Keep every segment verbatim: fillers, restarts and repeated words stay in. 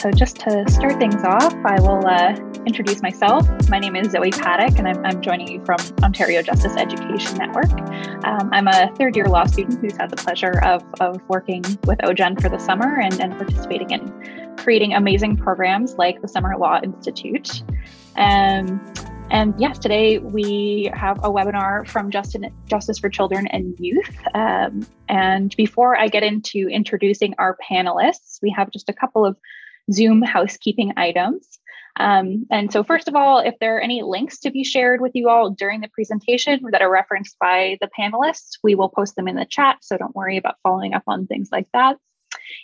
So just to start things off, I will uh, introduce myself. My name is Zoe Paddock, and I'm, I'm joining you from Ontario Justice Education Network. Um, I'm a third-year law student who's had the pleasure of, of working with O G E N for the summer and, and participating in creating amazing programs like the Summer Law Institute. Um, And yes, today we have a webinar from Justice for Children and Youth. Um, and before I get into introducing our panelists, we have just a couple of Zoom housekeeping items. Um, and so first of all, if there are any links to be shared with you all during the presentation that are referenced by the panelists, we will post them in the chat. So don't worry about following up on things like that.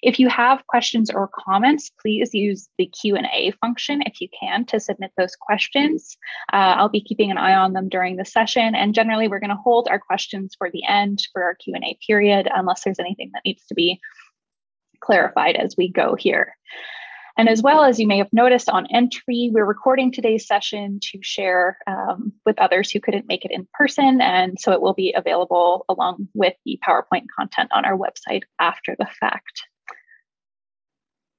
If you have questions or comments, please use the Q and A function if you can to submit those questions. Uh, I'll be keeping an eye on them during the session, and generally we're going to hold our questions for the end for our Q and A period unless there's anything that needs to be clarified as we go here. And as well, as you may have noticed on entry, we're recording today's session to share um, with others who couldn't make it in person. And so it will be available along with the PowerPoint content on our website after the fact.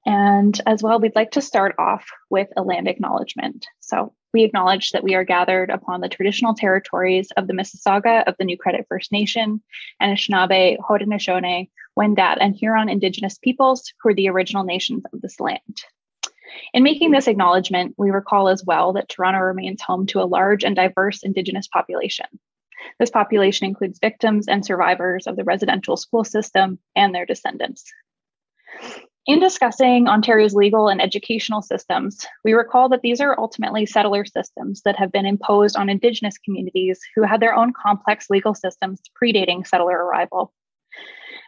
And as well, we'd like to start off with a land acknowledgement. So we acknowledge that we are gathered upon the traditional territories of the Mississauga of the New Credit First Nation, Anishinaabe, Haudenosaunee, Wendat, and Huron Indigenous peoples, who are the original nations of this land. In making this acknowledgement, we recall as well that Toronto remains home to a large and diverse Indigenous population. This population includes victims and survivors of the residential school system and their descendants. In discussing Ontario's legal and educational systems, we recall that these are ultimately settler systems that have been imposed on Indigenous communities who had their own complex legal systems predating settler arrival.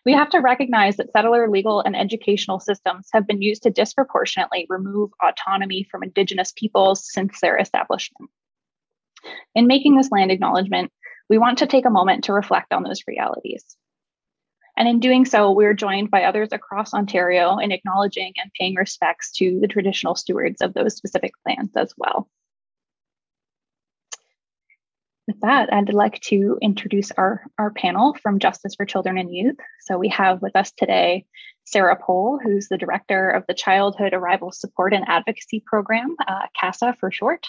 We have to recognize that settler legal and educational systems have been used to disproportionately remove autonomy from Indigenous peoples since their establishment. In making this land acknowledgement, we want to take a moment to reflect on those realities. And in doing so, we're joined by others across Ontario in acknowledging and paying respects to the traditional stewards of those specific lands as well. With that, I'd like to introduce our, our panel from Justice for Children and Youth. So we have with us today, Sarah Pohl, who's the director of the Childhood Arrival Support and Advocacy Program, uh, CASA for short.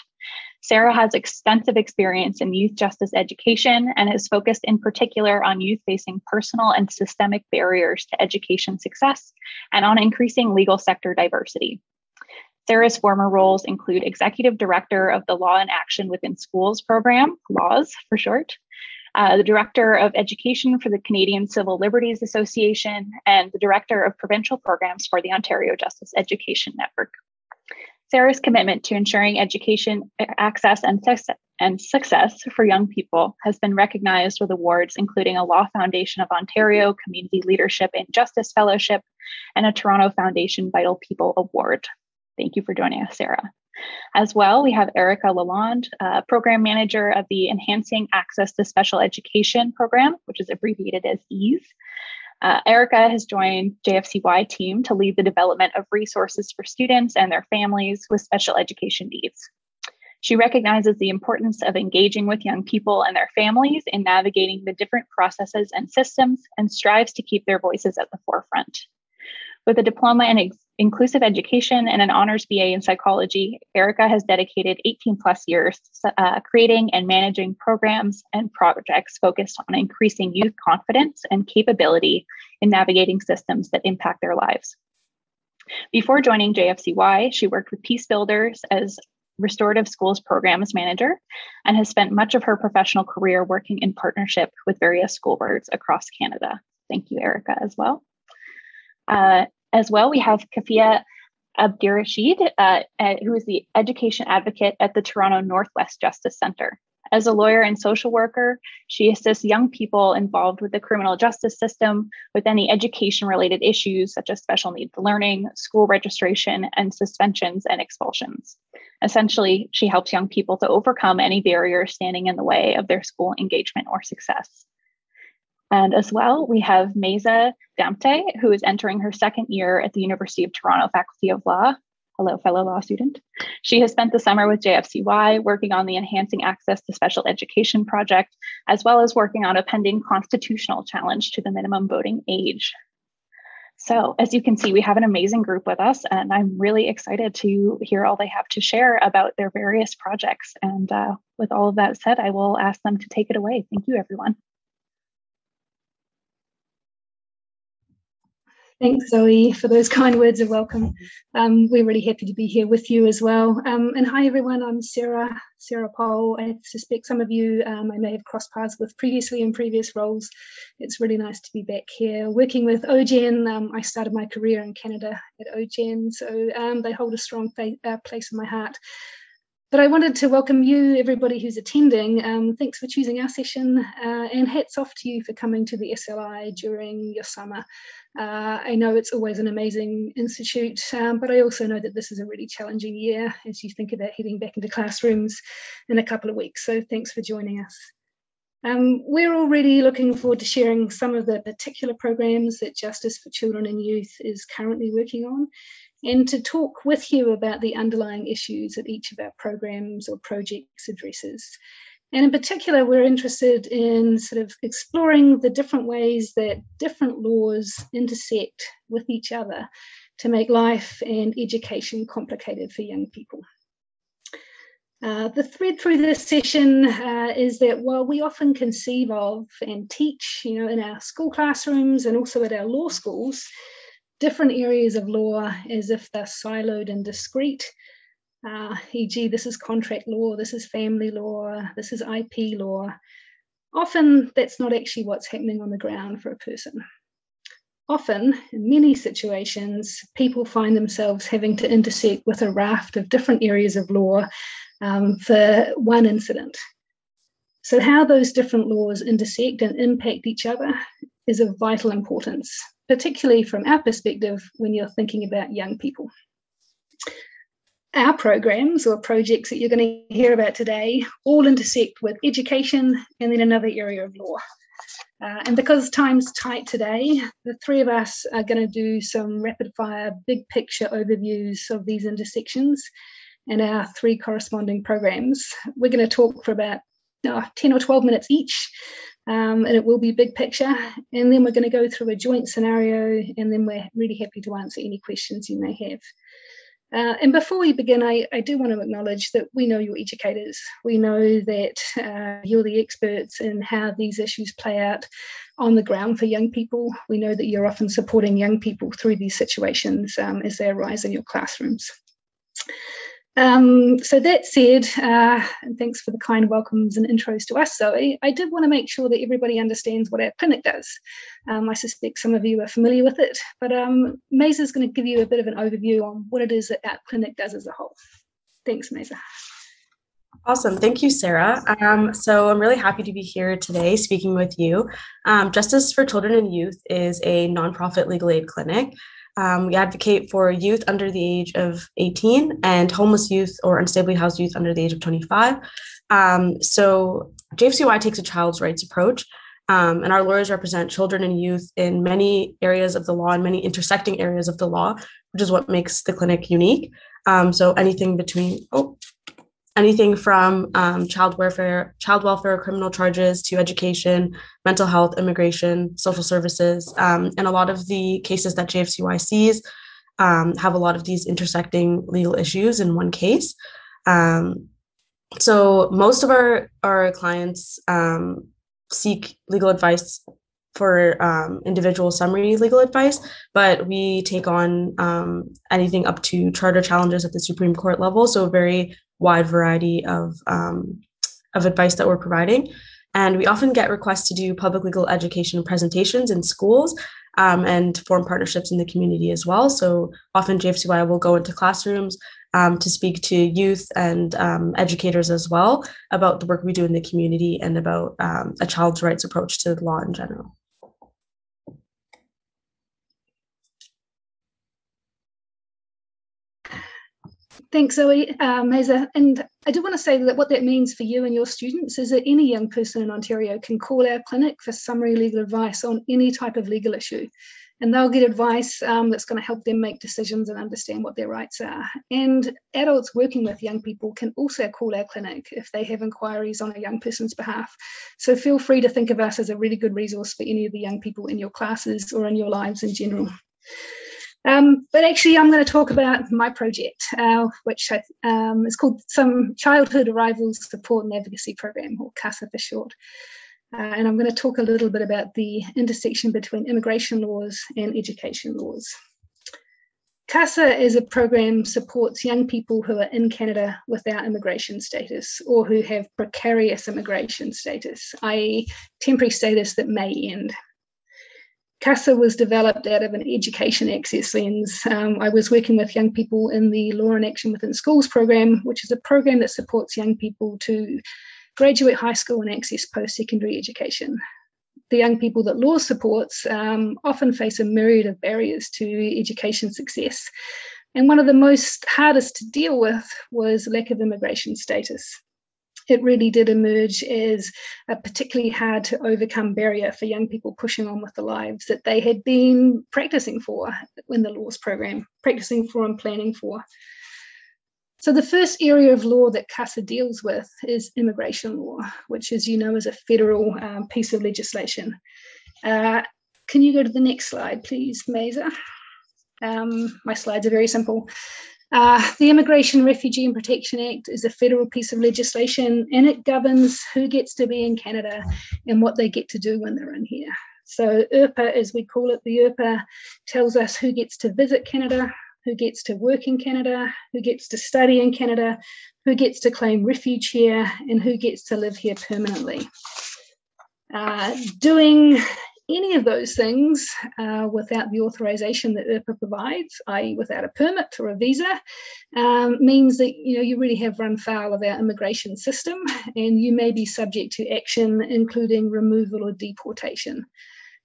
Sarah has extensive experience in youth justice education and is focused in particular on youth facing personal and systemic barriers to education success and on increasing legal sector diversity. Sarah's former roles include executive director of the Law in Action Within Schools Program, LAWS for short, uh, the director of education for the Canadian Civil Liberties Association, and the director of provincial programs for the Ontario Justice Education Network. Sarah's commitment to ensuring education access and, and success for young people has been recognized with awards, including a Law Foundation of Ontario Community Leadership and Justice Fellowship and a Toronto Foundation Vital People Award. Thank you for joining us, Sarah. As well, we have Erica Lalonde, uh, program manager of the Enhancing Access to Special Education Program, which is abbreviated as EASE. Uh, Erica has joined J F C Y team to lead the development of resources for students and their families with special education needs. She recognizes the importance of engaging with young people and their families in navigating the different processes and systems and strives to keep their voices at the forefront. With a diploma in inclusive education and an honors B A in psychology, Erica has dedicated eighteen plus years to uh, creating and managing programs and projects focused on increasing youth confidence and capability in navigating systems that impact their lives. Before joining J F C Y, she worked with Peace Builders as Restorative Schools Programs Manager and has spent much of her professional career working in partnership with various school boards across Canada. Thank you, Erica, as well. Uh, as well, we have Kafia Abdirashid, uh, uh, who is the education advocate at the Toronto Northwest Justice Center. As a lawyer and social worker, she assists young people involved with the criminal justice system with any education-related issues such as special needs learning, school registration, and suspensions and expulsions. Essentially, she helps young people to overcome any barriers standing in the way of their school engagement or success. And as well, we have Meza Damte, who is entering her second year at the University of Toronto Faculty of Law. Hello, fellow law student. She has spent the summer with J F C Y working on the Enhancing Access to Special Education project, as well as working on a pending constitutional challenge to the minimum voting age. So as you can see, we have an amazing group with us, and I'm really excited to hear all they have to share about their various projects. And uh, with all of that said, I will ask them to take it away. Thank you, everyone. Thanks, Zoe, for those kind words of welcome. Um, we're really happy to be here with you as well. Um, and hi, everyone. I'm Sarah, Sarah Pohl. I suspect some of you um, I may have crossed paths with previously in previous roles. It's really nice to be back here working with O G E N. Um, I started my career in Canada at O G E N, so um, they hold a strong uh, place in my heart. But I wanted to welcome you, everybody who's attending. Um, thanks for choosing our session, uh, and hats off to you for coming to the S L I during your summer. Uh, I know it's always an amazing institute, um, but I also know that this is a really challenging year as you think about heading back into classrooms in a couple of weeks. So thanks for joining us. Um, we're already looking forward to sharing some of the particular programs that Justice for Children and Youth is currently working on, and to talk with you about the underlying issues that each of our programs or projects addresses. And in particular, we're interested in sort of exploring the different ways that different laws intersect with each other to make life and education complicated for young people. Uh, the thread through this session uh, is that while we often conceive of and teach, you know, in our school classrooms and also at our law schools, different areas of law as if they're siloed and discrete, uh, for example this is contract law, this is family law, this is I P law. Often that's not actually what's happening on the ground for a person. Often, in many situations, people find themselves having to intersect with a raft of different areas of law um, for one incident. So how those different laws intersect and impact each other is of vital importance, particularly from our perspective when you're thinking about young people. Our programs or projects that you're going to hear about today all intersect with education and then another area of law. Uh, and because time's tight today, the three of us are going to do some rapid fire, big picture overviews of these intersections and our three corresponding programs. We're going to talk for about oh, ten or twelve minutes each. Um, and it will be big picture, and then we're going to go through a joint scenario, and then we're really happy to answer any questions you may have. Uh, and before we begin, I, I do want to acknowledge that we know you're educators. We know that uh, you're the experts in how these issues play out on the ground for young people. We know that you're often supporting young people through these situations um, as they arise in your classrooms. Um, so that said, uh, and thanks for the kind welcomes and intros to us, Zoe, I did want to make sure that everybody understands what our clinic does. Um, I suspect some of you are familiar with it, but um, Meza is going to give you a bit of an overview on what it is that our clinic does as a whole. Thanks, Meza. Awesome. Thank you, Sarah. Um, so I'm really happy to be here today speaking with you. Um, Justice for Children and Youth is a nonprofit legal aid clinic. Um, we advocate for youth under the age of eighteen and homeless youth or unstably housed youth under the age of twenty-five. Um, so J F C Y takes a child's rights approach, um, and our lawyers represent children and youth in many areas of the law and many intersecting areas of the law, which is what makes the clinic unique. Um, so anything between oh, anything from um, child welfare, child welfare, criminal charges to education, mental health, immigration, social services, um, and a lot of the cases that J F C Y sees um, have a lot of these intersecting legal issues in one case. Um, so most of our, our clients um, seek legal advice for um, individual summary legal advice, but we take on um, anything up to charter challenges at the Supreme Court level, so a very wide variety of, um, of advice that we're providing. And we often get requests to do public legal education presentations in schools um, and form partnerships in the community as well. So often J F C Y will go into classrooms um, to speak to youth and um, educators as well about the work we do in the community and about um, a child's rights approach to law in general. Thanks, Zoe, uh, Meza. And I do want to say that what that means for you and your students is that any young person in Ontario can call our clinic for summary legal advice on any type of legal issue. And they'll get advice um, that's going to help them make decisions and understand what their rights are. And adults working with young people can also call our clinic if they have inquiries on a young person's behalf. So feel free to think of us as a really good resource for any of the young people in your classes or in your lives in general. Um, but actually, I'm going to talk about my project, uh, which I, um, is called some Childhood Arrival Support and Advocacy Program, or CASA for short. Uh, and I'm going to talk a little bit about the intersection between immigration laws and education laws. CASA is a program that supports young people who are in Canada without immigration status or who have precarious immigration status, that is temporary status that may end. CASA was developed out of an education access lens. Um, I was working with young people in the Law in Action Within Schools Program, which is a program that supports young people to graduate high school and access post-secondary education. The young people that law supports um, often face a myriad of barriers to education success. And one of the most hardest to deal with was lack of immigration status. It really did emerge as a particularly hard to overcome barrier for young people pushing on with the lives that they had been practicing for in the laws program, practicing for and planning for. So the first area of law that CASA deals with is immigration law, which, as you know, is a federal um, piece of legislation. Uh, can you go to the next slide, please, Meza? Um, my slides are very simple. Uh, the Immigration, Refugee and Protection Act is a federal piece of legislation, and it governs who gets to be in Canada and what they get to do when they're in here. So I R P A, as we call it, the I R P A tells us who gets to visit Canada, who gets to work in Canada, who gets to study in Canada, who gets to claim refuge here, and who gets to live here permanently. Uh, doing any of those things uh, without the authorization that I R P A provides, that is without a permit or a visa, um, means that you know you really have run foul of our immigration system, and you may be subject to action, including removal or deportation.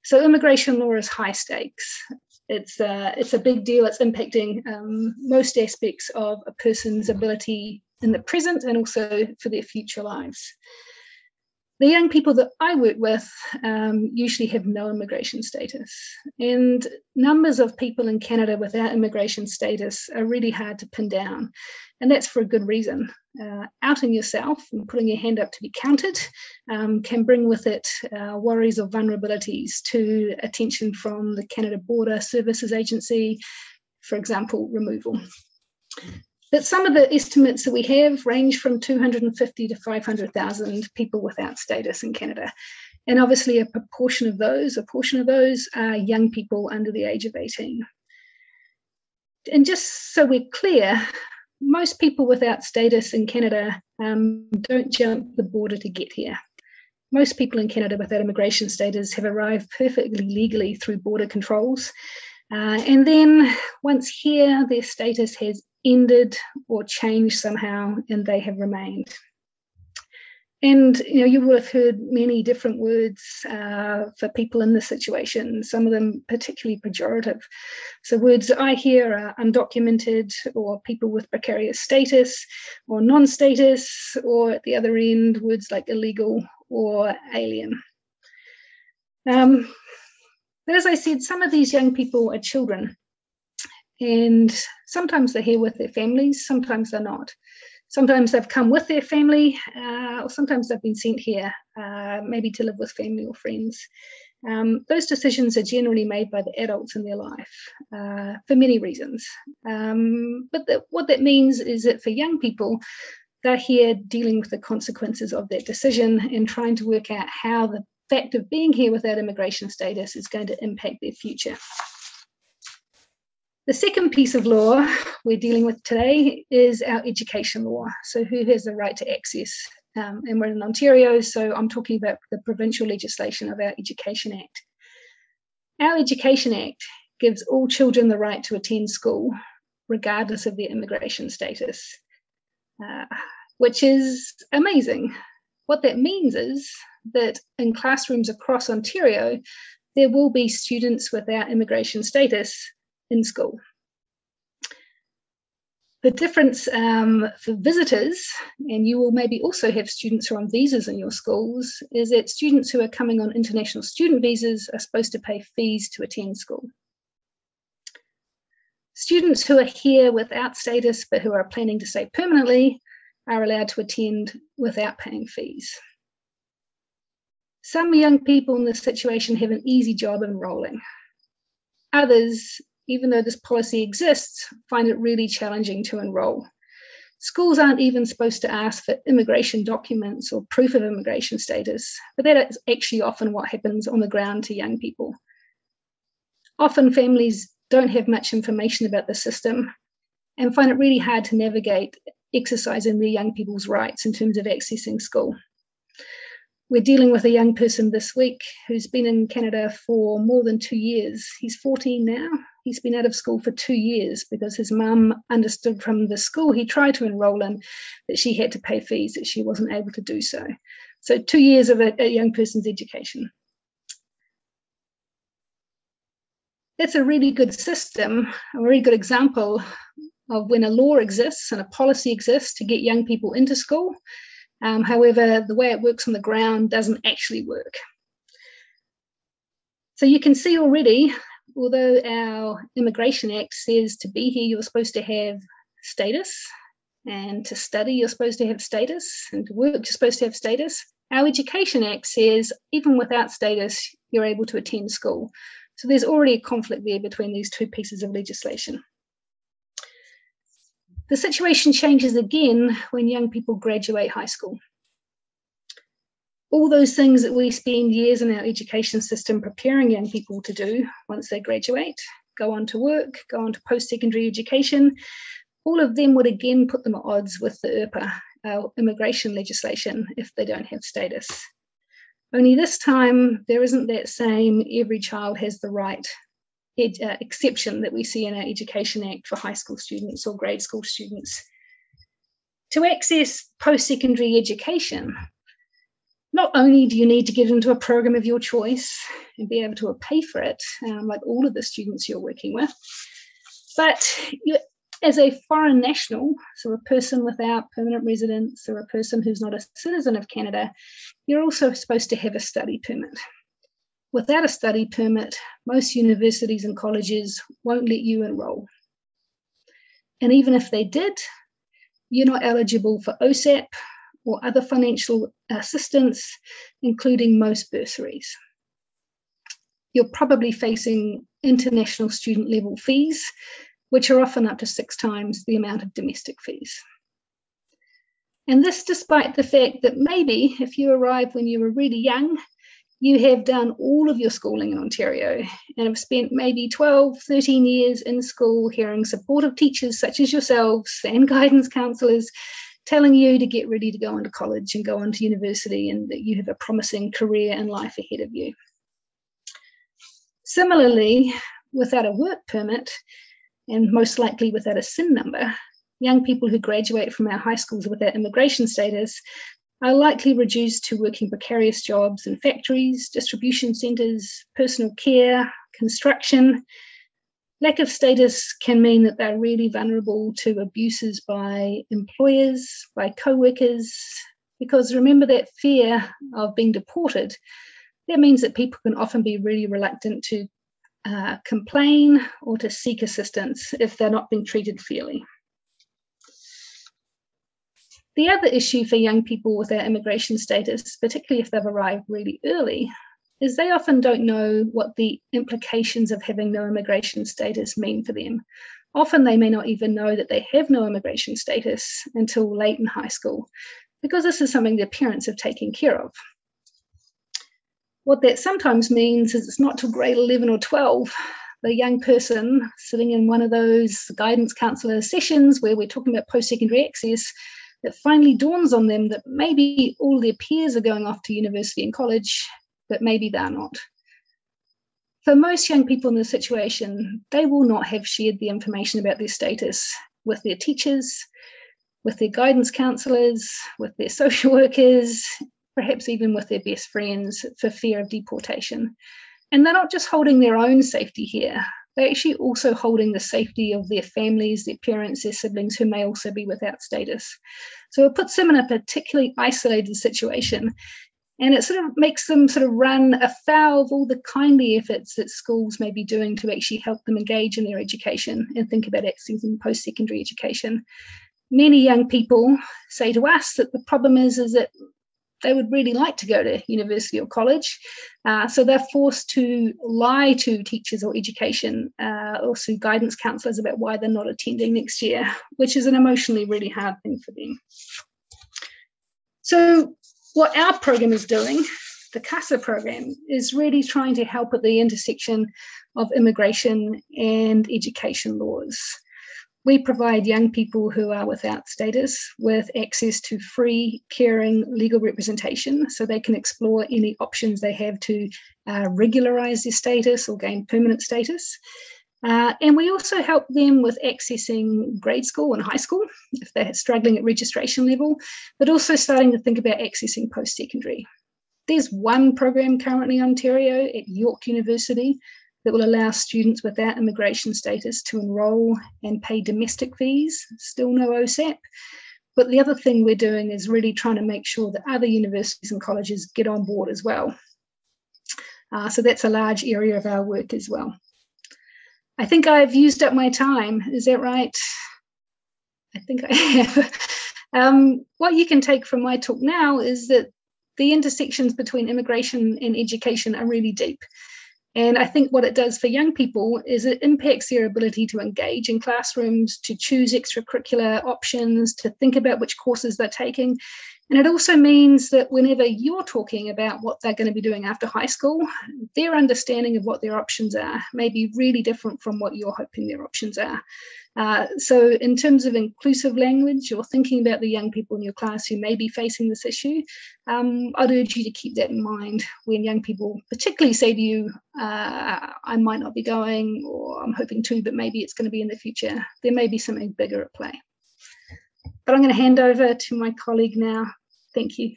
So immigration law is high stakes. It's uh, it's a big deal. It's impacting um, most aspects of a person's ability in the present and also for their future lives. The young people that I work with um, usually have no immigration status, and numbers of people in Canada without immigration status are really hard to pin down, and that's for a good reason. Uh, outing yourself and putting your hand up to be counted um, can bring with it uh, worries or vulnerabilities to attention from the Canada Border Services Agency, for example, removal. But some of the estimates that we have range from two hundred fifty thousand to five hundred thousand people without status in Canada. And obviously a proportion of those, a portion of those are young people under the age of eighteen. And just so we're clear, most people without status in Canada um, don't jump the border to get here. Most people in Canada without immigration status have arrived perfectly legally through border controls. Uh, and then once here, their status has ended or changed somehow, and they have remained. And you know, you will have heard many different words uh, for people in this situation, some of them particularly pejorative. So words I hear are undocumented, or people with precarious status, or non-status, or at the other end, words like illegal or alien. Um, but as I said, some of these young people are children, and sometimes they're here with their families, sometimes they're not. Sometimes they've come with their family, uh, or sometimes they've been sent here, uh, maybe to live with family or friends. Um, those decisions are generally made by the adults in their life uh, for many reasons. Um, but that, what that means is that for young people, they're here dealing with the consequences of that decision and trying to work out how the fact of being here without immigration status is going to impact their future. The second piece of law we're dealing with today is our education law. So who has the right to access? Um, and we're in Ontario, so I'm talking about the provincial legislation of our Education Act. Our Education Act gives all children the right to attend school, regardless of their immigration status, uh, which is amazing. What that means is that in classrooms across Ontario, there will be students without immigration status in school. The difference um, for visitors, and you will maybe also have students who are on visas in your schools, is that students who are coming on international student visas are supposed to pay fees to attend school. Students who are here without status but who are planning to stay permanently are allowed to attend without paying fees. Some young people in this situation have an easy job enrolling. Others, even though this policy exists, find it really challenging to enroll. Schools aren't even supposed to ask for immigration documents or proof of immigration status, but that is actually often what happens on the ground to young people. Often families don't have much information about the system and find it really hard to navigate exercising their young people's rights in terms of accessing school. We're dealing with a young person this week who's been in Canada for more than two years. He's fourteen now. He's been out of school for two years because his mum understood from the school he tried to enrol in that she had to pay fees, that she wasn't able to do so. So two years of a, a young person's education. That's a really good system, a really good example of when a law exists and a policy exists to get young people into school. Um, however, the way it works on the ground doesn't actually work. So you can see already, although our Immigration Act says to be here, you're supposed to have status, and to study, you're supposed to have status, and to work, you're supposed to have status. Our Education Act says, even without status, you're able to attend school. So there's already a conflict there between these two pieces of legislation. The situation changes again when young people graduate high school. All those things that we spend years in our education system preparing young people to do once they graduate, go on to work, go on to post-secondary education, all of them would again put them at odds with the I R P A, our immigration legislation, if they don't have status. Only this time, there isn't that same every child has the right ed, uh, exception that we see in our Education Act for high school students or grade school students. To access post-secondary education, not only do you need to get into a program of your choice and be able to pay for it, um, like all of the students you're working with, but you, as a foreign national, so a person without permanent residence or a person who's not a citizen of Canada, you're also supposed to have a study permit. Without a study permit, most universities and colleges won't let you enroll. And even if they did, you're not eligible for O SAP, or other financial assistance, including most bursaries. You're probably facing international student level fees, which are often up to six times the amount of domestic fees. And this despite the fact that maybe if you arrived when you were really young, you have done all of your schooling in Ontario and have spent maybe twelve, thirteen years in school hearing supportive teachers such as yourselves and guidance counsellors telling you to get ready to go into college and go on to university and that you have a promising career and life ahead of you. Similarly, without a work permit, and most likely without a S I N number, young people who graduate from our high schools without immigration status are likely reduced to working precarious jobs in factories, distribution centres, personal care, construction. Lack of status can mean that they're really vulnerable to abuses by employers, by co-workers, because remember that fear of being deported. That means that people can often be really reluctant to uh, complain or to seek assistance if they're not being treated fairly. The other issue for young people with our immigration status, particularly if they've arrived really early, is they often don't know what the implications of having no immigration status mean for them. Often they may not even know that they have no immigration status until late in high school, because this is something their parents have taken care of. What that sometimes means is it's not till grade eleven or twelve, the young person sitting in one of those guidance counsellor sessions where we're talking about post-secondary access, that finally dawns on them that maybe all their peers are going off to university and college, but maybe they're not. For most young people in this situation, they will not have shared the information about their status with their teachers, with their guidance counsellors, with their social workers, perhaps even with their best friends for fear of deportation. And they're not just holding their own safety here, they're actually also holding the safety of their families, their parents, their siblings, who may also be without status. So it puts them in a particularly isolated situation. And it sort of makes them sort of run afoul of all the kindly efforts that schools may be doing to actually help them engage in their education and think about accessing post-secondary education. Many young people say to us that the problem is, is that they would really like to go to university or college. Uh, so they're forced to lie to teachers or education, uh, also guidance counsellors, about why they're not attending next year, which is an emotionally really hard thing for them. So what our program is doing, the CASA program, is really trying to help at the intersection of immigration and education laws. We provide young people who are without status with access to free, caring legal representation, so they can explore any options they have to uh, regularize their status or gain permanent status. Uh, and we also help them with accessing grade school and high school if they're struggling at registration level, but also starting to think about accessing post-secondary. There's one program currently in Ontario at York University that will allow students without immigration status to enroll and pay domestic fees, still no O SAP. But the other thing we're doing is really trying to make sure that other universities and colleges get on board as well. Uh, so that's a large area of our work as well. I think I've used up my time, is that right? I think I have. um, what you can take from my talk now is that the intersections between immigration and education are really deep. And I think what it does for young people is it impacts their ability to engage in classrooms, to choose extracurricular options, to think about which courses they're taking. And it also means that whenever you're talking about what they're going to be doing after high school, their understanding of what their options are may be really different from what you're hoping their options are. Uh, so in terms of inclusive language, you're thinking about the young people in your class who may be facing this issue. Um, I'd urge you to keep that in mind when young people particularly say to you, uh, I might not be going, or I'm hoping to, but maybe it's going to be in the future. There may be something bigger at play. But I'm going to hand over to my colleague now. Thank you.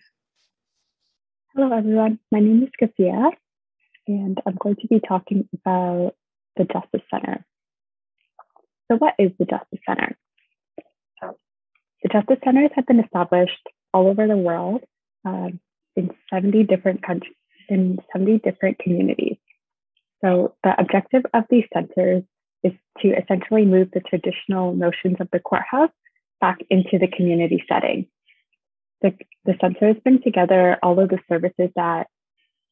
Hello, everyone. My name is Kafia, and I'm going to be talking about the Justice Center. So what is the Justice Center? The Justice Centers have been established all over the world um, in seventy different countries, in seventy different communities. So the objective of these centers is to essentially move the traditional notions of the courthouse back into the community setting. The, the center has been together all of the services that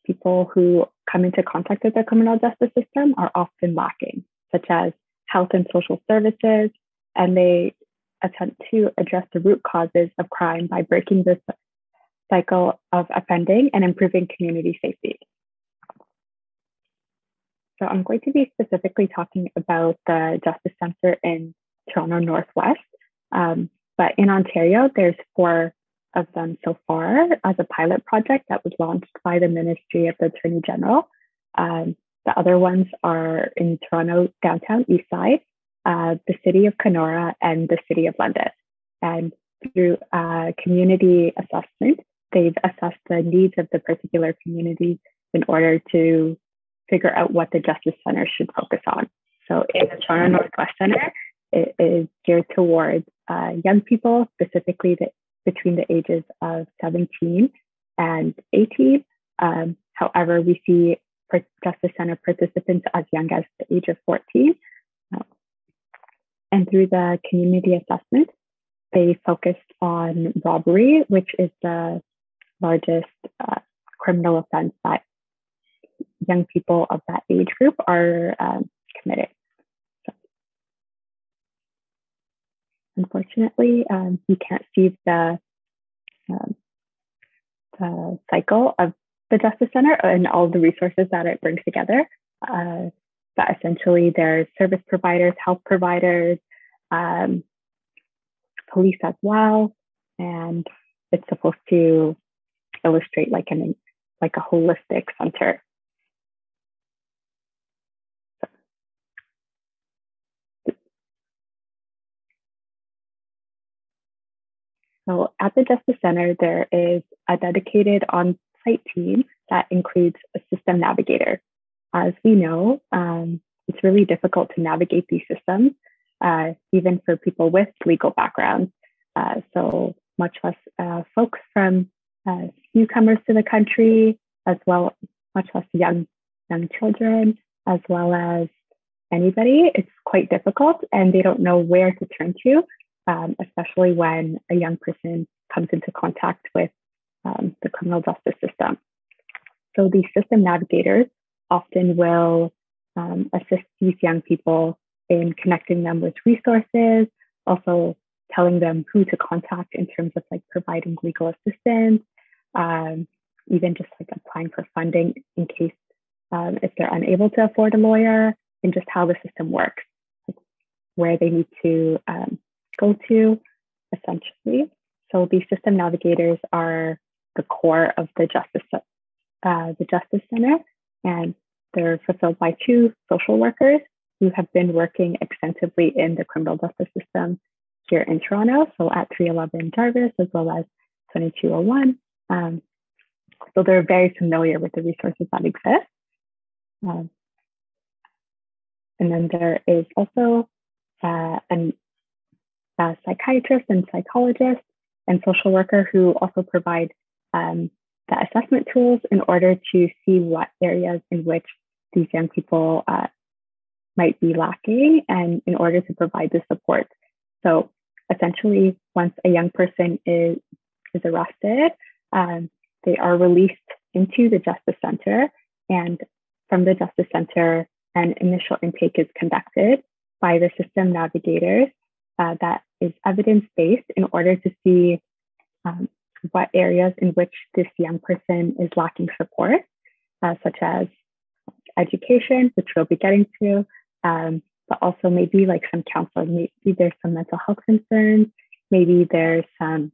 people who come into contact with the criminal justice system are often lacking, such as health and social services, and they attempt to address the root causes of crime by breaking this cycle of offending and improving community safety. So I'm going to be specifically talking about the Justice Center in Toronto Northwest. Um, but in Ontario, there's four of them so far as a pilot project that was launched by the Ministry of the Attorney General. Um, the other ones are in Toronto, downtown Eastside, uh, the city of Kenora, and the city of London. And through uh, community assessment, they've assessed the needs of the particular communities in order to figure out what the Justice Center should focus on. So in the Toronto Northwest Center, it is geared towards uh, young people, specifically the, between the ages of seventeen and eighteen. Um, however, we see Justice Center participants as young as the age of fourteen. Uh, and through the community assessment, they focused on robbery, which is the largest uh, criminal offense that young people of that age group are um, committing. Unfortunately, um, you can't see the, um, the cycle of the Justice Center and all the resources that it brings together. Uh, but essentially, there's service providers, health providers, um, police as well, and it's supposed to illustrate like an like a holistic center. So at the Justice Center, there is a dedicated on-site team that includes a system navigator. As we know, um, it's really difficult to navigate these systems, uh, even for people with legal backgrounds. Uh, so much less uh, folks from uh, newcomers to the country, as well, much less young, young children, as well as anybody. It's quite difficult, and they don't know where to turn to. Um, especially when a young person comes into contact with um, the criminal justice system. So these system navigators often will um, assist these young people in connecting them with resources, also telling them who to contact in terms of like providing legal assistance, um, even just like applying for funding in case um, if they're unable to afford a lawyer, and just how the system works, like where they need to um, go to, essentially. So these system navigators are the core of the justice uh, the Justice Center, and they're fulfilled by two social workers who have been working extensively in the criminal justice system here in Toronto, so at three eleven Jarvis as well as twenty-two oh one. Um, so they're very familiar with the resources that exist. Um, and then there is also uh, an, a psychiatrist and psychologist and social worker who also provide um, the assessment tools in order to see what areas in which these young people uh, might be lacking, and in order to provide the support. So essentially, once a young person is, is arrested, um, they are released into the Justice Center, and from the Justice Center, an initial intake is conducted by the system navigators uh, that is evidence-based in order to see um, what areas in which this young person is lacking support, uh, such as education, which we'll be getting to, um, but also maybe like some counseling. Maybe there's some mental health concerns, maybe there's some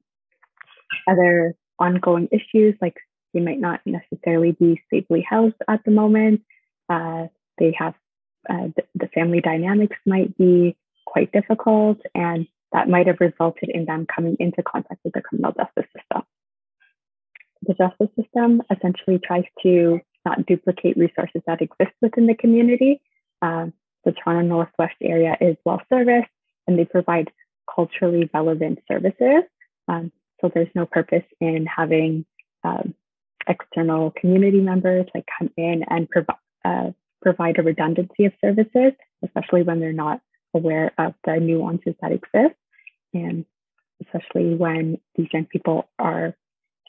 other ongoing issues, like they might not necessarily be safely housed at the moment. Uh, they have, uh, the, the family dynamics might be quite difficult, and that might have resulted in them coming into contact with the criminal justice system. The justice system essentially tries to not duplicate resources that exist within the community. Um, the Toronto Northwest area is well-serviced, and they provide culturally relevant services. Um, so there's no purpose in having um, external community members like come in and provi uh, provide a redundancy of services, especially when they're not aware of the nuances that exist, and especially when these young people are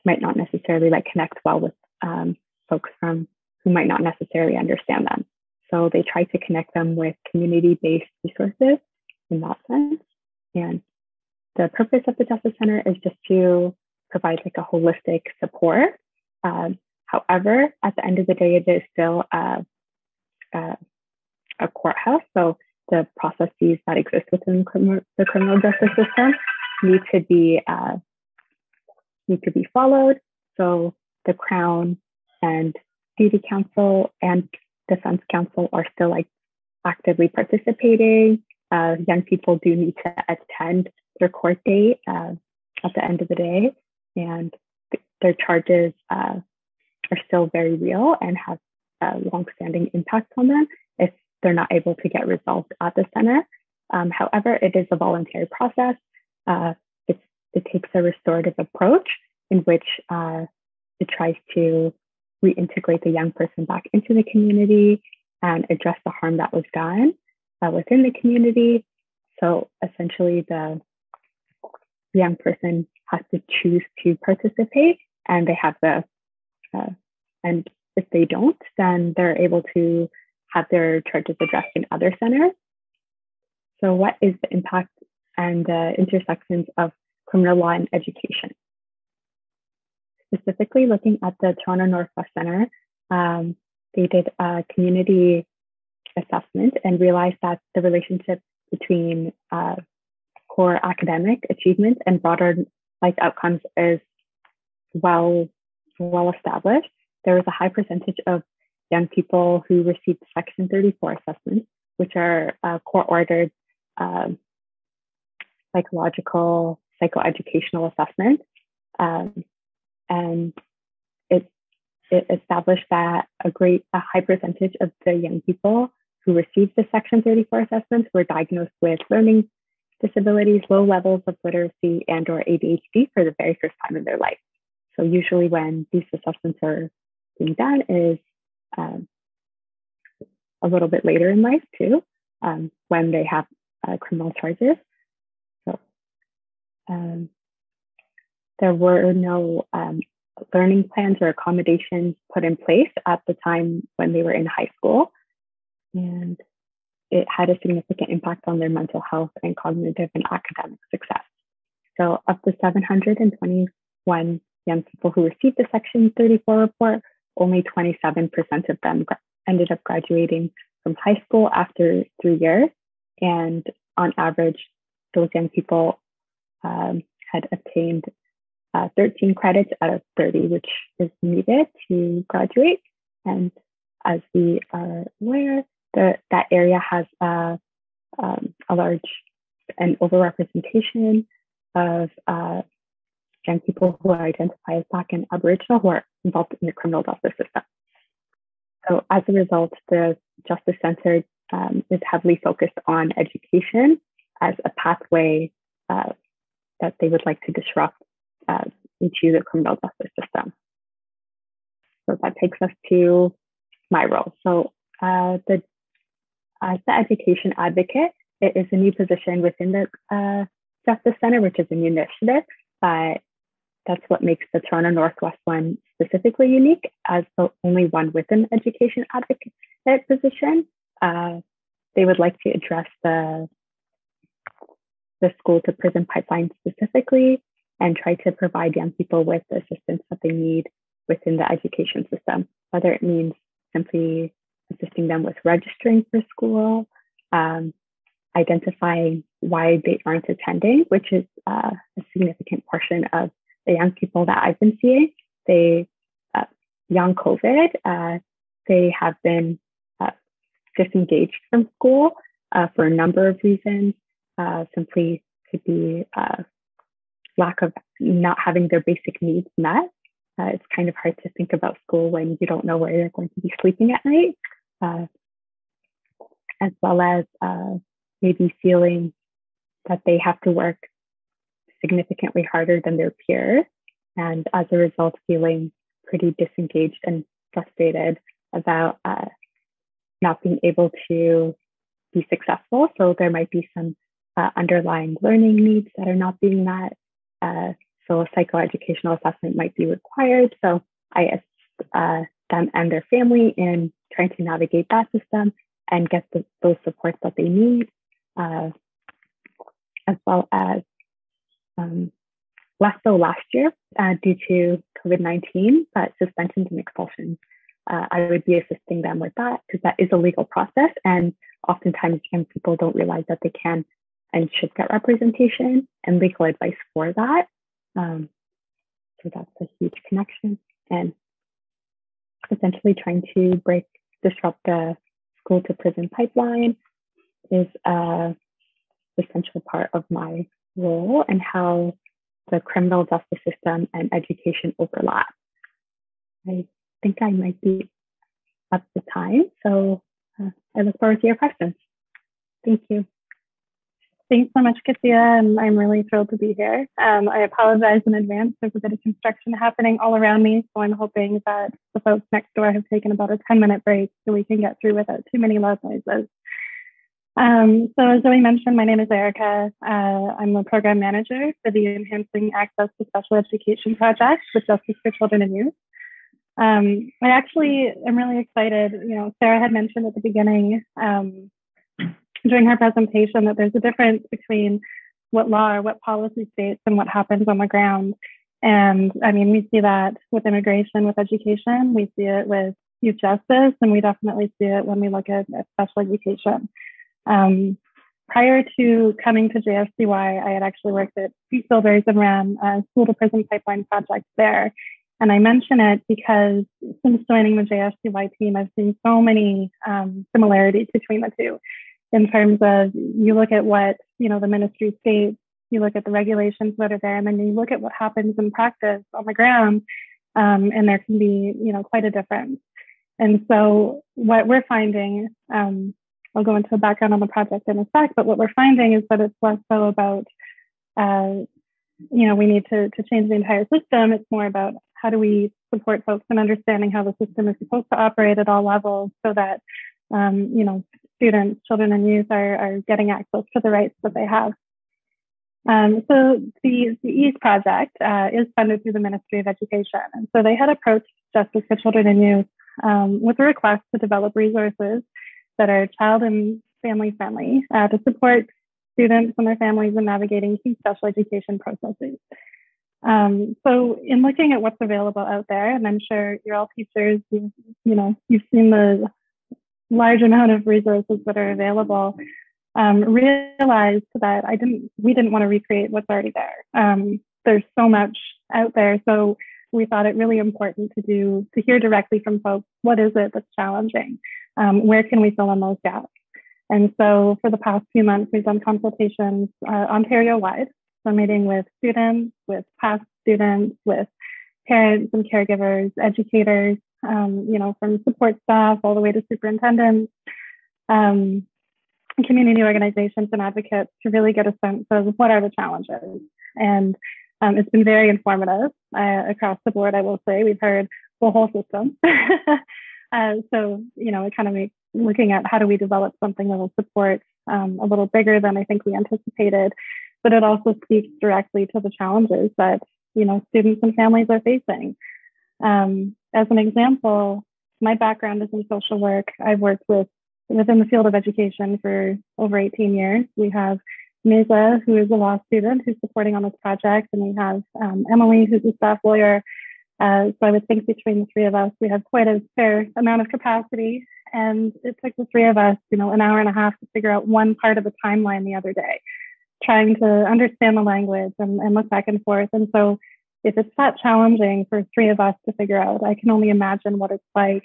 might not necessarily like connect well with um, folks from who might not necessarily understand them. So they try to connect them with community-based resources in that sense. And the purpose of the Justice Center is just to provide like a holistic support. Um, however, at the end of the day, it is still a, a, a courthouse. So the processes that exist within the criminal justice system need to be uh, need to be followed. So the Crown and Duty Council and Defense Council are still like actively participating. Uh, young people do need to attend their court date uh, at the end of the day, and th their charges uh, are still very real and have a long-standing impact on them if they're not able to get resolved at the center. Um, however, it is a voluntary process. Uh, it's, it takes a restorative approach in which uh, it tries to reintegrate the young person back into the community and address the harm that was done uh, within the community. So essentially the young person has to choose to participate, and they have the, uh, and if they don't, then they're able to have their charges addressed in other centers. So what is the impact and the intersections of criminal law and education? Specifically looking at the Toronto Northwest Center, um, they did a community assessment and realized that the relationship between uh, core academic achievement and broader life outcomes is well, well established. There was a high percentage of young people who received Section thirty-four assessments, which are uh, court-ordered um, psychological, psychoeducational assessments. Um, And it, it established that a great, a high percentage of the young people who received the Section thirty-four assessments were diagnosed with learning disabilities, low levels of literacy, and or A D H D for the very first time in their life. So usually when these assessments are being done is um, a little bit later in life too, um, when they have uh, criminal charges. So, um, there were no um, learning plans or accommodations put in place at the time when they were in high school. And it had a significant impact on their mental health and cognitive and academic success. So of the seven hundred twenty-one young people who received the Section thirty-four report, only twenty-seven percent of them ended up graduating from high school after three years. And on average, those young people um, had obtained uh, thirteen credits out of thirty, which is needed to graduate. And as we are aware, the, that area has a, um, a large and overrepresentation of uh, young people who identify as Black and Aboriginal who are involved in the criminal justice system. So as a result, the Justice Center um, is heavily focused on education as a pathway uh, that they would like to disrupt uh, into the criminal justice system. So that takes us to my role. So uh, the, as the education advocate, it is a new position within the uh, Justice Center, which is a new initiative. Uh, that's what makes the Toronto Northwest one specifically unique as the only one with an education advocate position. Uh, they would like to address the, the school to prison pipeline specifically and try to provide young people with the assistance that they need within the education system, whether it means simply assisting them with registering for school, um, identifying why they aren't attending, which is uh, a significant portion of the young people that I've been seeing. They, uh, young COVID, uh, they have been uh, disengaged from school uh, for a number of reasons. Uh, simply could be uh, lack of not having their basic needs met. Uh, it's kind of hard to think about school when you don't know where you're going to be sleeping at night, uh, as well as uh, maybe feeling that they have to work significantly harder than their peers, and as a result, feeling pretty disengaged and frustrated about uh, not being able to be successful. So there might be some uh, underlying learning needs that are not being met. Uh, so a psychoeducational assessment might be required. So I assist uh, them and their family in trying to navigate that system and get the, those supports that they need. Uh, as well as um, less so last year uh, due to COVID nineteen, but suspensions and expulsions, uh, I would be assisting them with that because that is a legal process, and oftentimes young people don't realize that they can and should get representation and legal advice for that. Um, so that's a huge connection, and essentially trying to break, disrupt the school to prison pipeline is a essential part of my role and how the criminal justice system and education overlap. I think I might be up to time, so uh, I look forward to your questions. Thank you. Thanks so much, Kafia, and I'm really thrilled to be here. Um, I apologize in advance. There's a bit of construction happening all around me, so I'm hoping that the folks next door have taken about a ten minute break so we can get through without too many loud noises. Um, so as Zoe mentioned, my name is Erica. Uh, I'm the program manager for the Enhancing Access to Special Education Project with Justice for Children and Youth. Um, I actually am really excited. You know, Sarah had mentioned at the beginning um, during her presentation that there's a difference between what law or what policy states and what happens on the ground. And I mean, we see that with immigration, with education, we see it with youth justice, and we definitely see it when we look at, at special education. Um, prior to coming to J S C Y, I had actually worked at Peace Builders and ran a school to prison pipeline project there. And I mention it because since joining the J S C Y team, I've seen so many um, similarities between the two in terms of you look at what, you know, the ministry states, you look at the regulations that are there, and then you look at what happens in practice on the ground, um, and there can be, you know, quite a difference. And so what we're finding, um, I'll go into the background on the project in a sec, but what we're finding is that it's less so about, uh, you know, we need to, to change the entire system. It's more about how do we support folks in understanding how the system is supposed to operate at all levels so that, um, you know, students, children and youth are, are getting access to the rights that they have. Um, so the, the EASE project uh, is funded through the Ministry of Education. And so they had approached Justice for Children and Youth um, with a request to develop resources that are child and family friendly uh, to support students and their families in navigating key special education processes. Um, so in looking at what's available out there, and I'm sure you're all teachers, you, you know, you've seen the large amount of resources that are available, um, realized that I didn't, we didn't want to recreate what's already there. Um, there's so much out there. So we thought it really important to do, to hear directly from folks, what is it that's challenging? Um, where can we fill in those gaps? And so for the past few months, we've done consultations uh, Ontario-wide. So meeting with students, with past students, with parents and caregivers, educators, um, you know, from support staff all the way to superintendents, um, community organizations and advocates to really get a sense of what are the challenges. And um, it's been very informative uh, across the board, I will say. We've heard the whole system. uh, so, you know, it kind of makes looking at how do we develop something that will support um, a little bigger than I think we anticipated. But it also speaks directly to the challenges that, you know, students and families are facing. Um, as an example, my background is in social work. I've worked with within the field of education for over eighteen years. We have Meza, who is a law student, who's supporting on this project, and we have um, Emily, who's a staff lawyer. Uh, so I would think between the three of us, we have quite a fair amount of capacity. And it took the three of us, you know, an hour and a half to figure out one part of the timeline the other day, trying to understand the language and, and look back and forth. And so if it's that challenging for three of us to figure out, I can only imagine what it's like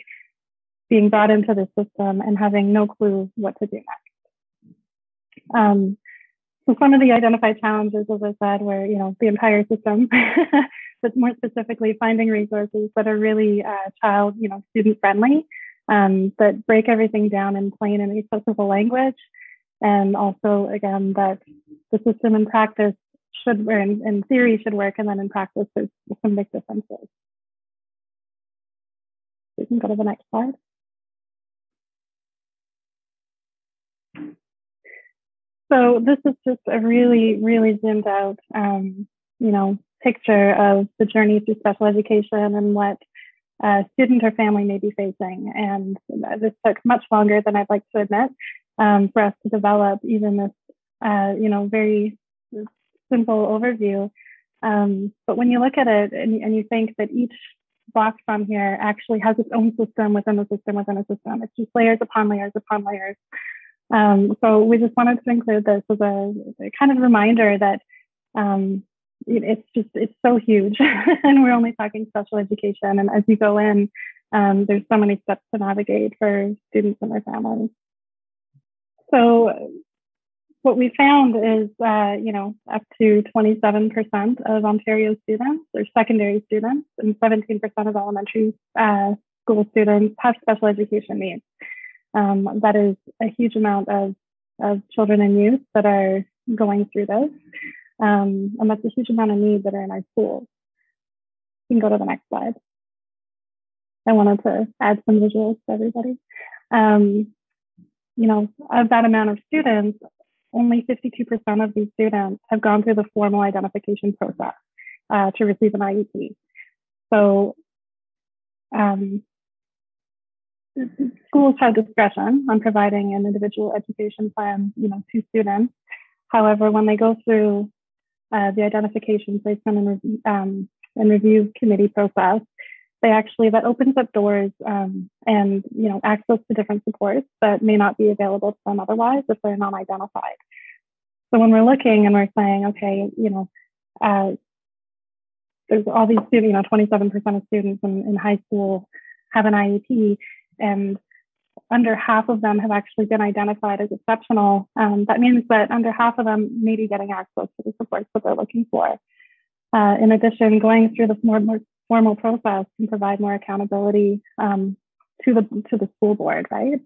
being brought into this system and having no clue what to do next. Um, so some of the identified challenges, as I said, were, you know, the entire system, but more specifically finding resources that are really uh, child, you know, student friendly, um, that break everything down in plain and accessible language. And also, again, that the system in practice should, or in, in theory should work, and then in practice, there's some big differences. We can go to the next slide. So this is just a really, really zoomed out, um, you know, picture of the journey through special education and what a student or family may be facing. And this took much longer than I'd like to admit. Um, for us to develop even this, uh, you know, very simple overview. Um, but when you look at it and, and you think that each box on here actually has its own system within a system within a system, it's just layers upon layers upon layers. Um, so we just wanted to include this as a, a kind of reminder that um, it, it's just, it's so huge and we're only talking special education. And as you go in, um, there's so many steps to navigate for students and their families. So what we found is, uh, you know, up to twenty-seven percent of Ontario students or secondary students and seventeen percent of elementary uh, school students have special education needs. Um, that is a huge amount of, of children and youth that are going through this. Um, and that's a huge amount of needs that are in our schools. You can go to the next slide. I wanted to add some visuals to everybody. Um, You know, of that amount of students, only fifty-two percent of these students have gone through the formal identification process uh, to receive an I E P. So um, schools have discretion on providing an individual education plan, you know, to students. However, when they go through uh, the identification placement and review, um, and review committee process, they actually, that opens up doors um, and, you know, access to different supports that may not be available to them otherwise if they're not identified. So when we're looking and we're saying, okay, you know, uh, there's all these students, you know, twenty-seven percent of students in, in high school have an I E P, and under half of them have actually been identified as exceptional. Um, that means that under half of them may be getting access to the supports that they're looking for. Uh, in addition, going through this more and more formal process can provide more accountability um, to the to the school board, right?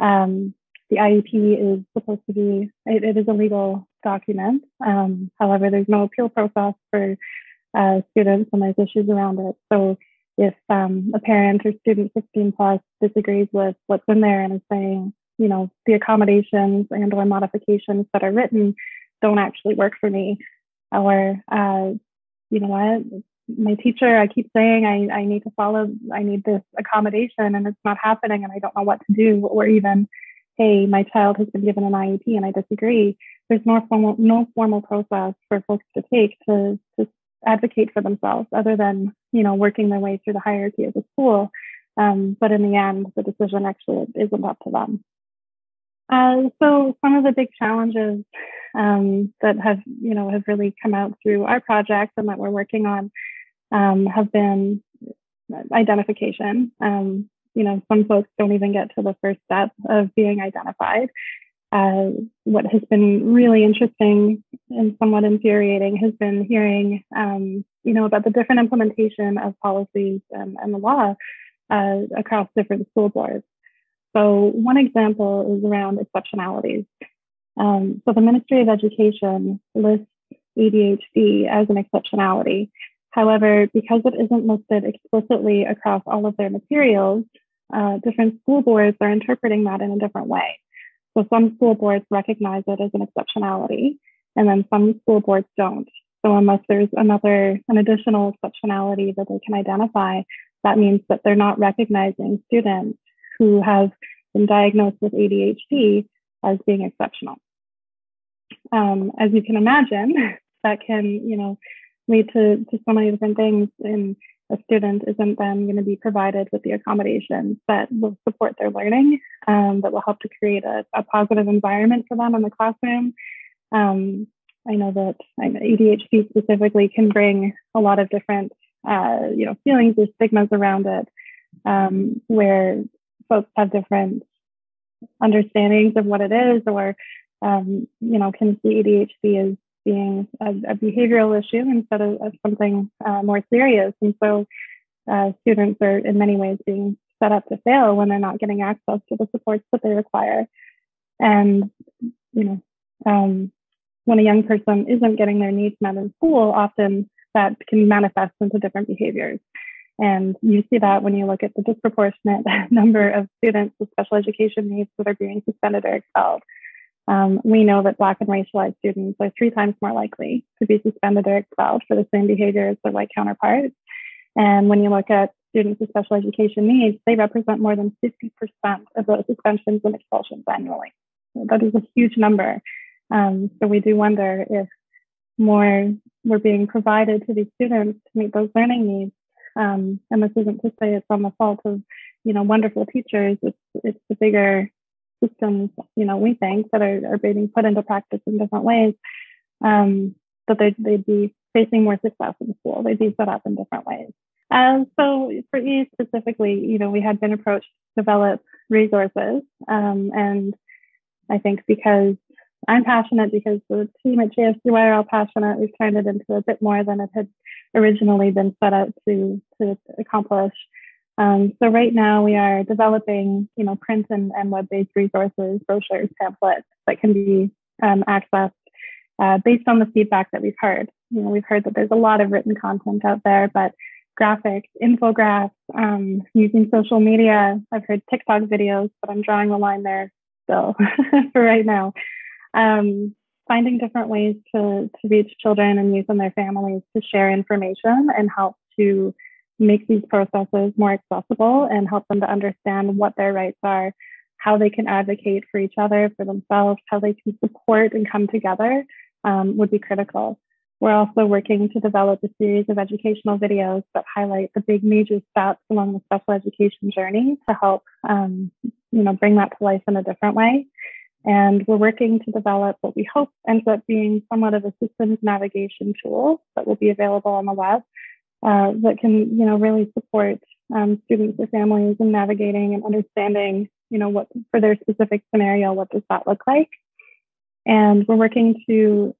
Um, the I E P is supposed to be, it, it is a legal document. Um, however, there's no appeal process for uh, students and there's issues around it. So if um, a parent or student fifteen plus disagrees with what's in there and is saying, you know, the accommodations and or modifications that are written don't actually work for me. Or, uh, you know what, my teacher, I keep saying I, I need to follow, I need this accommodation and it's not happening and I don't know what to do. Or even, hey, my child has been given an I E P and I disagree. There's no formal, no formal process for folks to take to, to advocate for themselves other than, you know, working their way through the hierarchy of the school. Um, but in the end, the decision actually isn't up to them. Uh, so some of the big challenges um, that have, you know, have really come out through our project and that we're working on um, have been identification. Um, you know, some folks don't even get to the first step of being identified. Uh, what has been really interesting and somewhat infuriating has been hearing, um, you know, about the different implementation of policies and, and the law uh, across different school boards. So one example is around exceptionalities. Um, so the Ministry of Education lists A D H D as an exceptionality. However, because it isn't listed explicitly across all of their materials, uh, different school boards are interpreting that in a different way. So some school boards recognize it as an exceptionality, and then some school boards don't. So unless there's another, an additional exceptionality that they can identify, that means that they're not recognizing students who have been diagnosed with A D H D as being exceptional. Um, as you can imagine, that can, you know, lead to, to so many different things, and a student isn't then going to be provided with the accommodations that will support their learning, um, that will help to create a, a positive environment for them in the classroom. Um, I know that A D H D specifically can bring a lot of different, uh, you know, feelings or stigmas around it, um, where folks have different understandings of what it is, or, um, you know, can see A D H D as being a, a behavioral issue instead of, of something uh, more serious. And so uh, students are in many ways being set up to fail when they're not getting access to the supports that they require. And, you know, um, when a young person isn't getting their needs met in school, often that can manifest into different behaviors. And you see that when you look at the disproportionate number of students with special education needs that are being suspended or expelled. Um, we know that Black and racialized students are three times more likely to be suspended or expelled for the same behavior as their white counterparts. And when you look at students with special education needs, they represent more than fifty percent of those suspensions and expulsions annually. So that is a huge number. Um, so we do wonder if more were being provided to these students to meet those learning needs. Um, and this isn't to say it's on the fault of, you know, wonderful teachers. It's, it's the bigger systems, you know, we think that are, are being put into practice in different ways, um, that they'd, they'd be facing more success in school. They'd be set up in different ways. Um, so for E specifically, you know, we had been approached to develop resources. Um, and I think because I'm passionate, because the team at J S U I are all passionate, we've turned it into a bit more than it had originally been set out to, to accomplish. Um, so right now we are developing, you know, print and, and web-based resources, brochures, pamphlets that can be um, accessed uh, based on the feedback that we've heard. You know, we've heard that there's a lot of written content out there, but graphics, infographics, um, using social media. I've heard TikTok videos, but I'm drawing the line there still for right now. Um, finding different ways to, to reach children and youth and their families to share information and help to make these processes more accessible and help them to understand what their rights are, how they can advocate for each other, for themselves, how they can support and come together um, would be critical. We're also working to develop a series of educational videos that highlight the big major steps along the special education journey to help um, you know, bring that to life in a different way. And we're working to develop what we hope ends up being somewhat of a systems navigation tool that will be available on the web uh, that can, you know, really support um, students or families in navigating and understanding, you know, what for their specific scenario, what does that look like? And we're working to,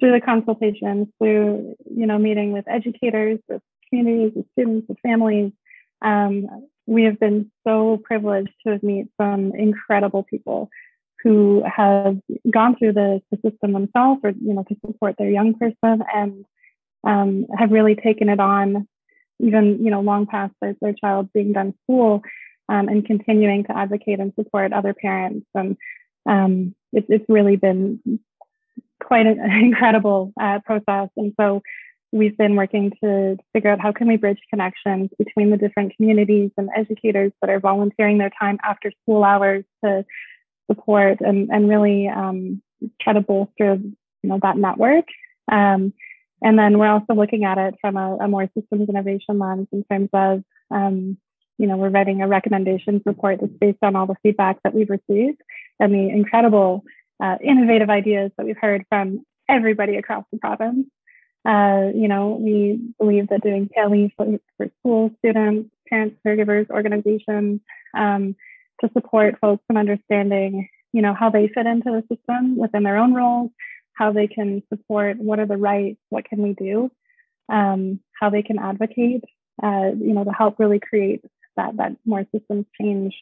through the consultations, through, you know, meeting with educators, with communities, with students, with families. Um, We have been so privileged to have met some incredible people who have gone through the, the system themselves, or, you know, to support their young person, and um, have really taken it on, even, you know, long past their, their child being done school, um, and continuing to advocate and support other parents. And um, it, it's really been quite an incredible uh, process. And so we've been working to figure out how can we bridge connections between the different communities and educators that are volunteering their time after school hours to support and, and really um, try to bolster, you know, that network. Um, and then we're also looking at it from a, a more systems innovation lens in terms of, um, you know, we're writing a recommendations report that's based on all the feedback that we've received and the incredible uh, innovative ideas that we've heard from everybody across the province. Uh, you know, we believe that doing P L E for, for school students, parents, caregivers, organizations, um, to support folks in understanding, you know, how they fit into the system within their own roles, how they can support, what are the rights, what can we do, um, how they can advocate, uh, you know, to help really create that that more systems change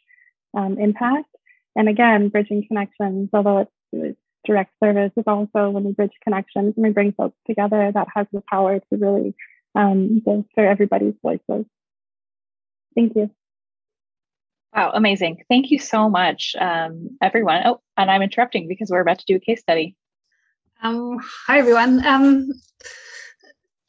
um, impact. And again, bridging connections, although it's, it's direct service, is also when we bridge connections and we bring folks together, that has the power to really um, bolster everybody's voices. Thank you. Wow, amazing. Thank you so much, um, everyone. Oh, and I'm interrupting because we're about to do a case study. Um, hi, everyone. Um,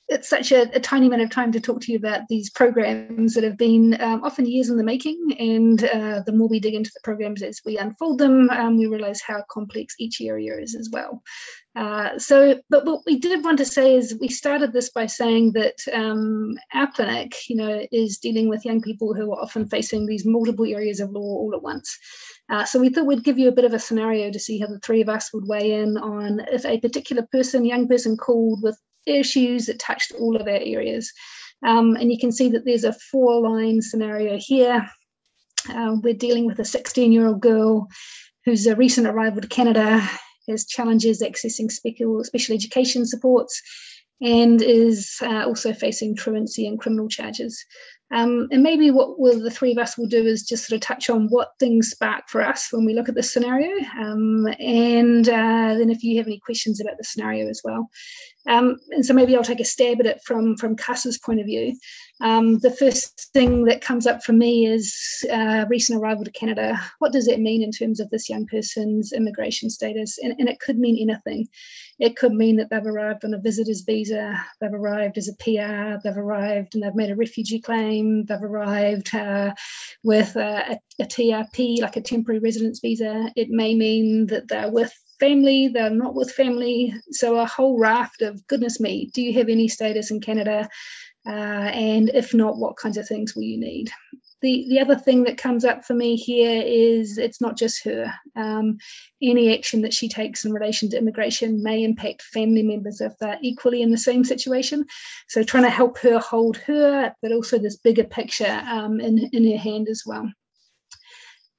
it's such a, a tiny amount of time to talk to you about these programs that have been um, often years in the making, and uh, the more we dig into the programs as we unfold them, um, we realize how complex each area is as well. Uh, so, but what we did want to say is we started this by saying that um, our clinic, you know, is dealing with young people who are often facing these multiple areas of law all at once. Uh, so we thought we'd give you a bit of a scenario to see how the three of us would weigh in on if a particular person, young person called with issues that touched all of our areas. Um, and you can see that there's a four-line scenario here. Uh, we're dealing with a sixteen-year-old girl who's a recent arrival to Canada, has challenges accessing special education supports, and is uh, also facing truancy and criminal charges. Um, and maybe what we'll, the three of us will do is just sort of touch on what things spark for us when we look at this scenario. Um, and uh, then if you have any questions about the scenario as well. Um, and so maybe I'll take a stab at it from, from Cass's point of view. Um, the first thing that comes up for me is uh, recent arrival to Canada. What does it mean in terms of this young person's immigration status? And, and it could mean anything. It could mean that they've arrived on a visitor's visa, they've arrived as a P R, they've arrived and they've made a refugee claim, they've arrived uh, with a, a T R P, like a temporary residence visa. It may mean that they're with family, they're not with family. So a whole raft of, goodness me, do you have any status in Canada? Uh, and if not, what kinds of things will you need? The, the other thing that comes up for me here is it's not just her. Um, any action that she takes in relation to immigration may impact family members if they're equally in the same situation. So trying to help her hold her, but also this bigger picture um, in, in her hand as well.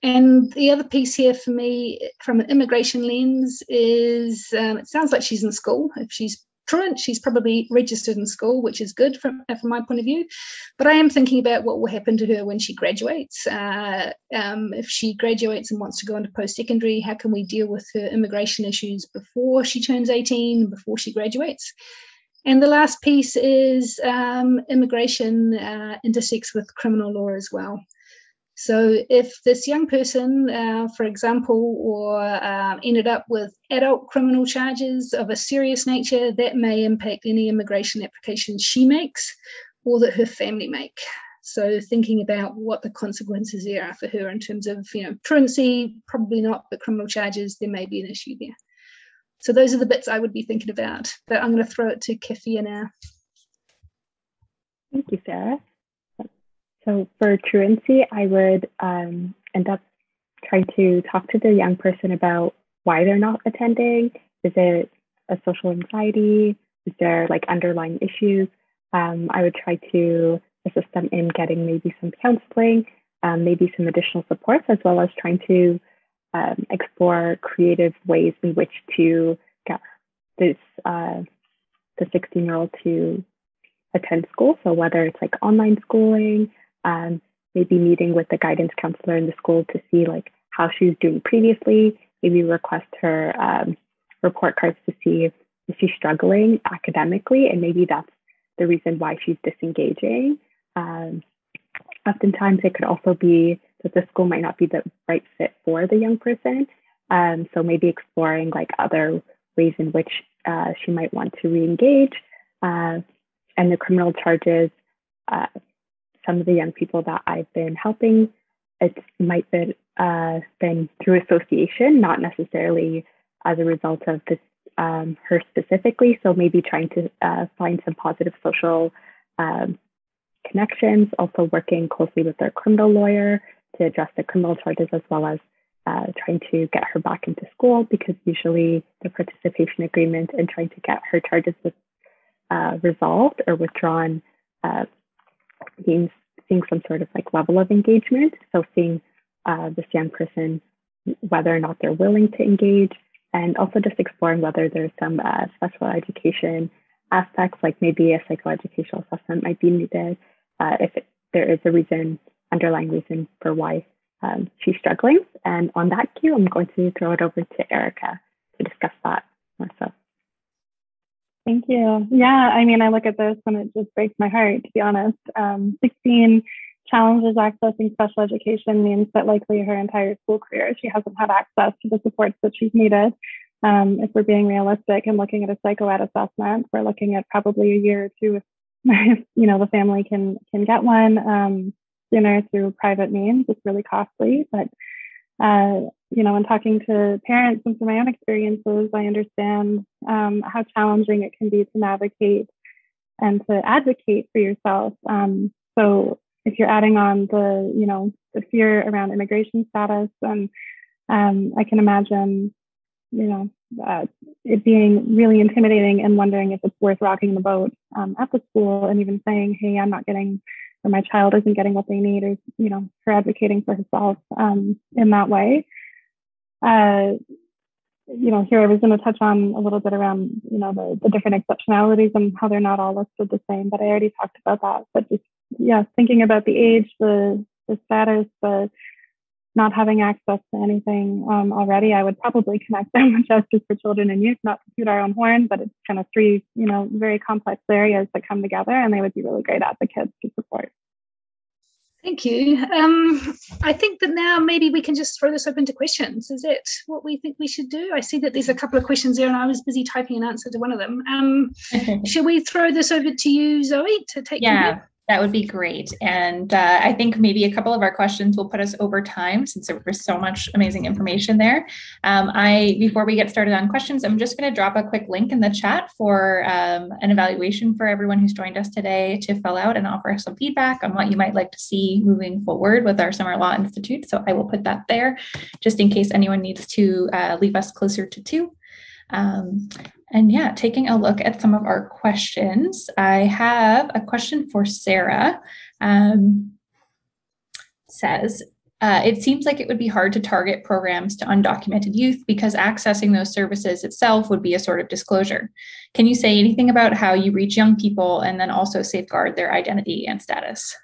And the other piece here for me from an immigration lens is um, it sounds like she's in school. If she's truant, she's probably registered in school, which is good from, from my point of view. But I am thinking about what will happen to her when she graduates. Uh, um, if she graduates and wants to go into post-secondary, how can we deal with her immigration issues before she turns eighteen, before she graduates? And the last piece is um, immigration uh, intersects with criminal law as well. So if this young person, uh, for example, or uh, ended up with adult criminal charges of a serious nature, that may impact any immigration application she makes or that her family make. So thinking about what the consequences there are for her in terms of, you know, truancy, probably not, but criminal charges, there may be an issue there. So those are the bits I would be thinking about, but I'm going to throw it to Kafia now. Thank you, Sarah. So for truancy, I would um, end up trying to talk to the young person about why they're not attending. Is it a social anxiety? Is there like underlying issues? Um, I would try to assist them in getting maybe some counseling, um, maybe some additional supports, as well as trying to um, explore creative ways in which to get this uh, the sixteen-year-old to attend school. So whether it's like online schooling, Um, maybe meeting with the guidance counselor in the school to see like how she was doing previously, maybe request her um, report cards to see if, if she's struggling academically, and maybe that's the reason why she's disengaging. Um, oftentimes it could also be that the school might not be the right fit for the young person. Um, so maybe exploring like other ways in which uh, she might want to re-engage, uh, and the criminal charges. Uh, some of the young people that I've been helping, it might be uh, been through association, not necessarily as a result of this, um, her specifically. So maybe trying to uh, find some positive social um, connections, also working closely with their criminal lawyer to address the criminal charges, as well as uh, trying to get her back into school, because usually the participation agreement and trying to get her charges with, uh, resolved or withdrawn uh, means seeing some sort of like level of engagement. So seeing uh, this young person, whether or not they're willing to engage, and also just exploring whether there's some uh, special education aspects, like maybe a psychoeducational assessment might be needed uh, if it, there is a reason, underlying reason for why um, she's struggling. And on that cue, I'm going to throw it over to Erica to discuss that more so. Thank you. Yeah, I mean, I look at this and it just breaks my heart, to be honest. Um, sixteen challenges accessing special education means that likely her entire school career, she hasn't had access to the supports that she's needed. Um, if we're being realistic and looking at a psychoed assessment, we're looking at probably a year or two if, if you know, the family can can get one um, sooner through private means. It's really costly, but Uh, you know, in talking to parents and from my own experiences, I understand um, how challenging it can be to navigate and to advocate for yourself. Um, so if you're adding on the, you know, the fear around immigration status, and um, I can imagine, you know, uh, it being really intimidating and wondering if it's worth rocking the boat um, at the school and even saying, hey, I'm not getting, or my child isn't getting what they need, or, you know, her advocating for herself um, in that way. Uh, you know, here I was going to touch on a little bit around, you know, the, the different exceptionalities and how they're not all listed the same, but I already talked about that. But just, yeah, thinking about the age, the, the status, the not having access to anything um, already, I would probably connect them with Justice for Children and Youth, not to toot our own horn, but it's kind of three, you know, very complex areas that come together, and they would be really great advocates to support. Thank you. Um, I think that now maybe we can just throw this open to questions. Is that what we think we should do? I see that there's a couple of questions there, and I was busy typing an answer to one of them. Um, should we throw this over to you, Zoe, to take? Yeah. That would be great. And uh, I think maybe a couple of our questions will put us over time, since there was so much amazing information there. Um, I before we get started on questions, I'm just going to drop a quick link in the chat for um, an evaluation for everyone who's joined us today to fill out and offer some feedback on what you might like to see moving forward with our Summer Law Institute. So I will put that there just in case anyone needs to uh, leave us closer to two. Um, and yeah, taking a look at some of our questions, I have a question for Sarah. Um, says, uh, it seems like it would be hard to target programs to undocumented youth because accessing those services itself would be a sort of disclosure. Can you say anything about how you reach young people and then also safeguard their identity and status?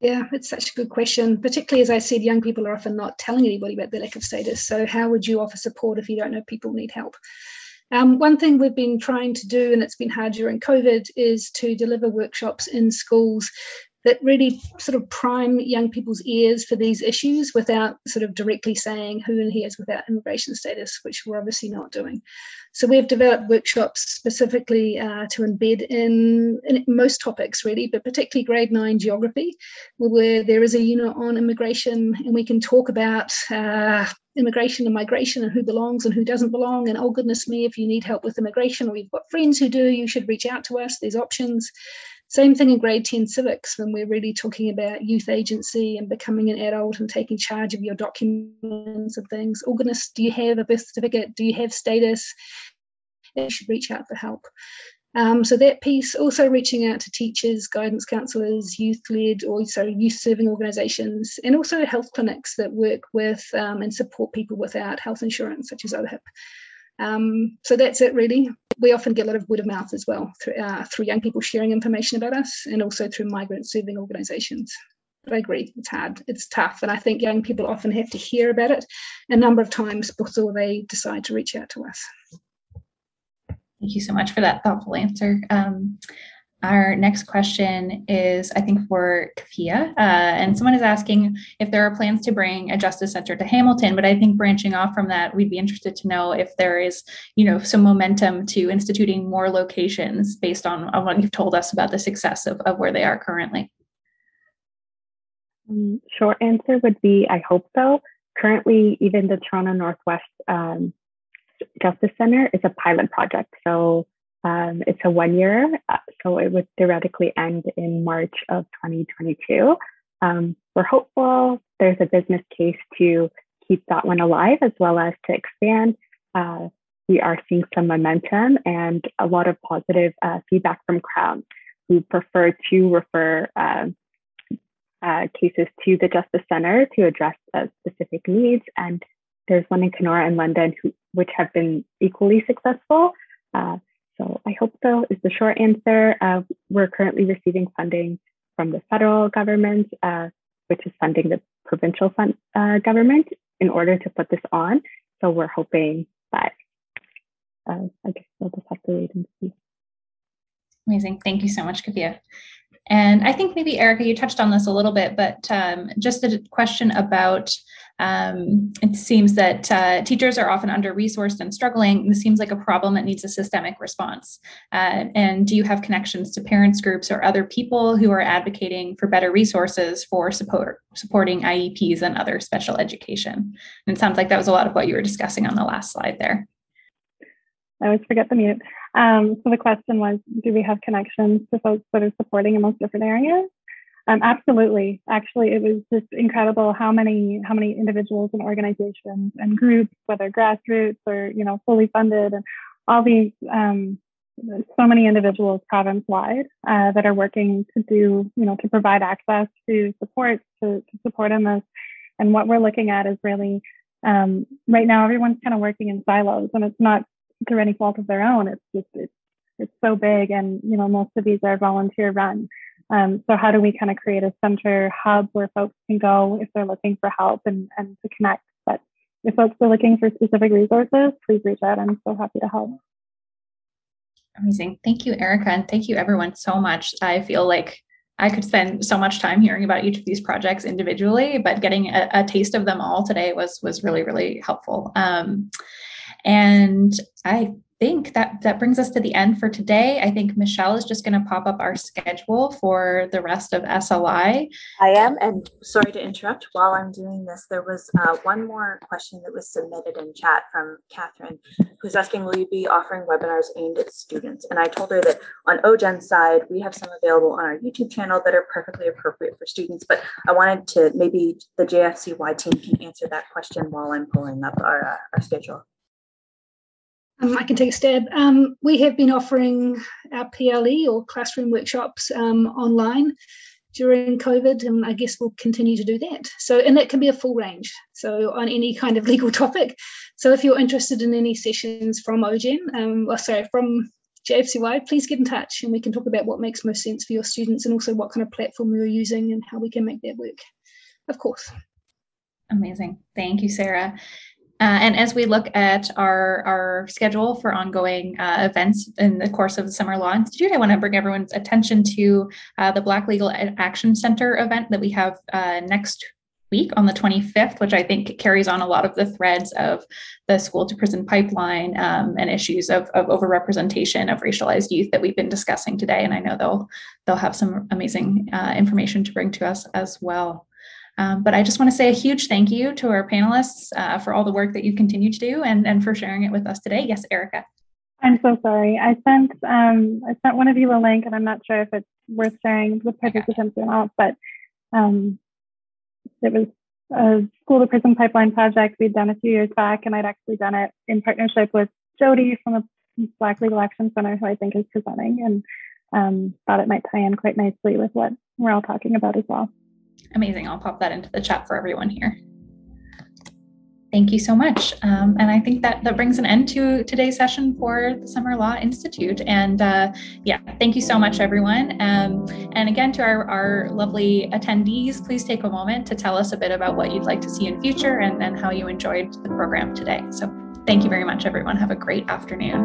Yeah, it's such a good question, particularly as I said, young people are often not telling anybody about their lack of status. So how would you offer support if you don't know people need help? Um, one thing we've been trying to do, and it's been hard during COVID, is to deliver workshops in schools that really sort of prime young people's ears for these issues without sort of directly saying who in here is without immigration status, which we're obviously not doing. So we've developed workshops specifically uh, to embed in, in most topics really, but particularly grade nine geography, where there is a unit on immigration, and we can talk about uh, immigration and migration and who belongs and who doesn't belong. And oh goodness me, if you need help with immigration or you've got friends who do, you should reach out to us, there's options. Same thing in grade ten civics, when we're really talking about youth agency and becoming an adult and taking charge of your documents and things. Oh goodness, do you have a birth certificate? Do you have status? You should reach out for help. Um, so that piece, also reaching out to teachers, guidance counsellors, youth-led or sorry, youth-serving organisations, and also health clinics that work with um, and support people without health insurance, such as O HIP. Um, so that's it really. We often get a lot of word of mouth as well through, uh, through young people sharing information about us, and also through migrant serving organisations. But I agree, it's hard, it's tough, and I think young people often have to hear about it a number of times before they decide to reach out to us. Thank you so much for that thoughtful answer. Um, Our next question is, I think, for Kafia, uh, and someone is asking if there are plans to bring a justice center to Hamilton, but I think branching off from that, we'd be interested to know if there is, you know, some momentum to instituting more locations based on, on what you've told us about the success of, of where they are currently. Short answer would be, I hope so. Currently, even the Toronto Northwest um, Justice Center is a pilot project, so Um, it's a one year, uh, so it would theoretically end in March of twenty twenty-two. Um, we're hopeful there's a business case to keep that one alive as well as to expand. Uh, we are seeing some momentum and a lot of positive uh, feedback from Crown, who prefer to refer uh, uh, cases to the Justice Center to address uh, specific needs. And there's one in Kenora and London, who, which have been equally successful. Uh, So I hope so is the short answer. Uh, we're currently receiving funding from the federal government, uh, which is funding the provincial fund, uh, government in order to put this on. So we're hoping that, uh, I guess we'll just have to wait and see. Amazing. Thank you so much, Kafia. And I think maybe, Erica, you touched on this a little bit, but um, just the question about, um, it seems that uh, teachers are often under-resourced and struggling. This seems like a problem that needs a systemic response. Uh, and do you have connections to parents groups or other people who are advocating for better resources for support, supporting I E Ps and other special education? And it sounds like that was a lot of what you were discussing on the last slide there. I always forget the mute. Um, so the question was, do we have connections to folks that are supporting in most different areas? Um, absolutely. Actually, it was just incredible how many how many individuals and organizations and groups, whether grassroots or, you know, fully funded, and all these um, so many individuals province wide uh, that are working to do, you know, to provide access to support to, to support in this. And what we're looking at is really um, right now everyone's kind of working in silos, and it's not through any fault of their own. It's just, it's, it's so big. And, you know, most of these are volunteer run. Um, so how do we kind of create a center hub where folks can go if they're looking for help and, and to connect? But if folks are looking for specific resources, please reach out. I'm so happy to help. Amazing. Thank you, Erica. And thank you everyone so much. I feel like I could spend so much time hearing about each of these projects individually, but getting a, a taste of them all today was, was really, really helpful. Um, And I think that that brings us to the end for today. I think Michelle is just going to pop up our schedule for the rest of S L I. I am, and sorry to interrupt while I'm doing this. There was uh, one more question that was submitted in chat from Catherine, who's asking, will you be offering webinars aimed at students? And I told her that on O Gen's side, we have some available on our YouTube channel that are perfectly appropriate for students, but I wanted to, maybe the J F C Y team can answer that question while I'm pulling up our, uh, our schedule. Um, I can take a stab. Um, we have been offering our P L E or classroom workshops um, online during COVID, and I guess we'll continue to do that. So, and that can be a full range, so on any kind of legal topic. So if you're interested in any sessions from O Gen, um, well, sorry, from J F C Y, please get in touch and we can talk about what makes most sense for your students and also what kind of platform you're using and how we can make that work, of course. Amazing. Thank you, Sarah. Uh, and as we look at our, our schedule for ongoing uh, events in the course of the Summer Law Institute, I want to bring everyone's attention to uh, the Black Legal Action Center event that we have uh, next week on the twenty-fifth, which I think carries on a lot of the threads of the school to prison pipeline um, and issues of, of overrepresentation of racialized youth that we've been discussing today. And I know they'll, they'll have some amazing uh, information to bring to us as well. Um, but I just want to say a huge thank you to our panelists uh, for all the work that you continue to do and, and for sharing it with us today. Yes, Erica. I'm so sorry. I sent um, I sent one of you a link, and I'm not sure if it's worth sharing with participants or not, but um, it was a school to prison pipeline project we'd done a few years back, and I'd actually done it in partnership with Jody from the Black Legal Action Center, who I think is presenting, and um, thought it might tie in quite nicely with what we're all talking about as well. Amazing. I'll pop that into the chat for everyone here. Thank you so much. Um, and I think that that brings an end to today's session for the Summer Law Institute. And uh, yeah, thank you so much, everyone. Um, and again, to our, our lovely attendees, please take a moment to tell us a bit about what you'd like to see in future and, and how you enjoyed the program today. So thank you very much, everyone. Have a great afternoon.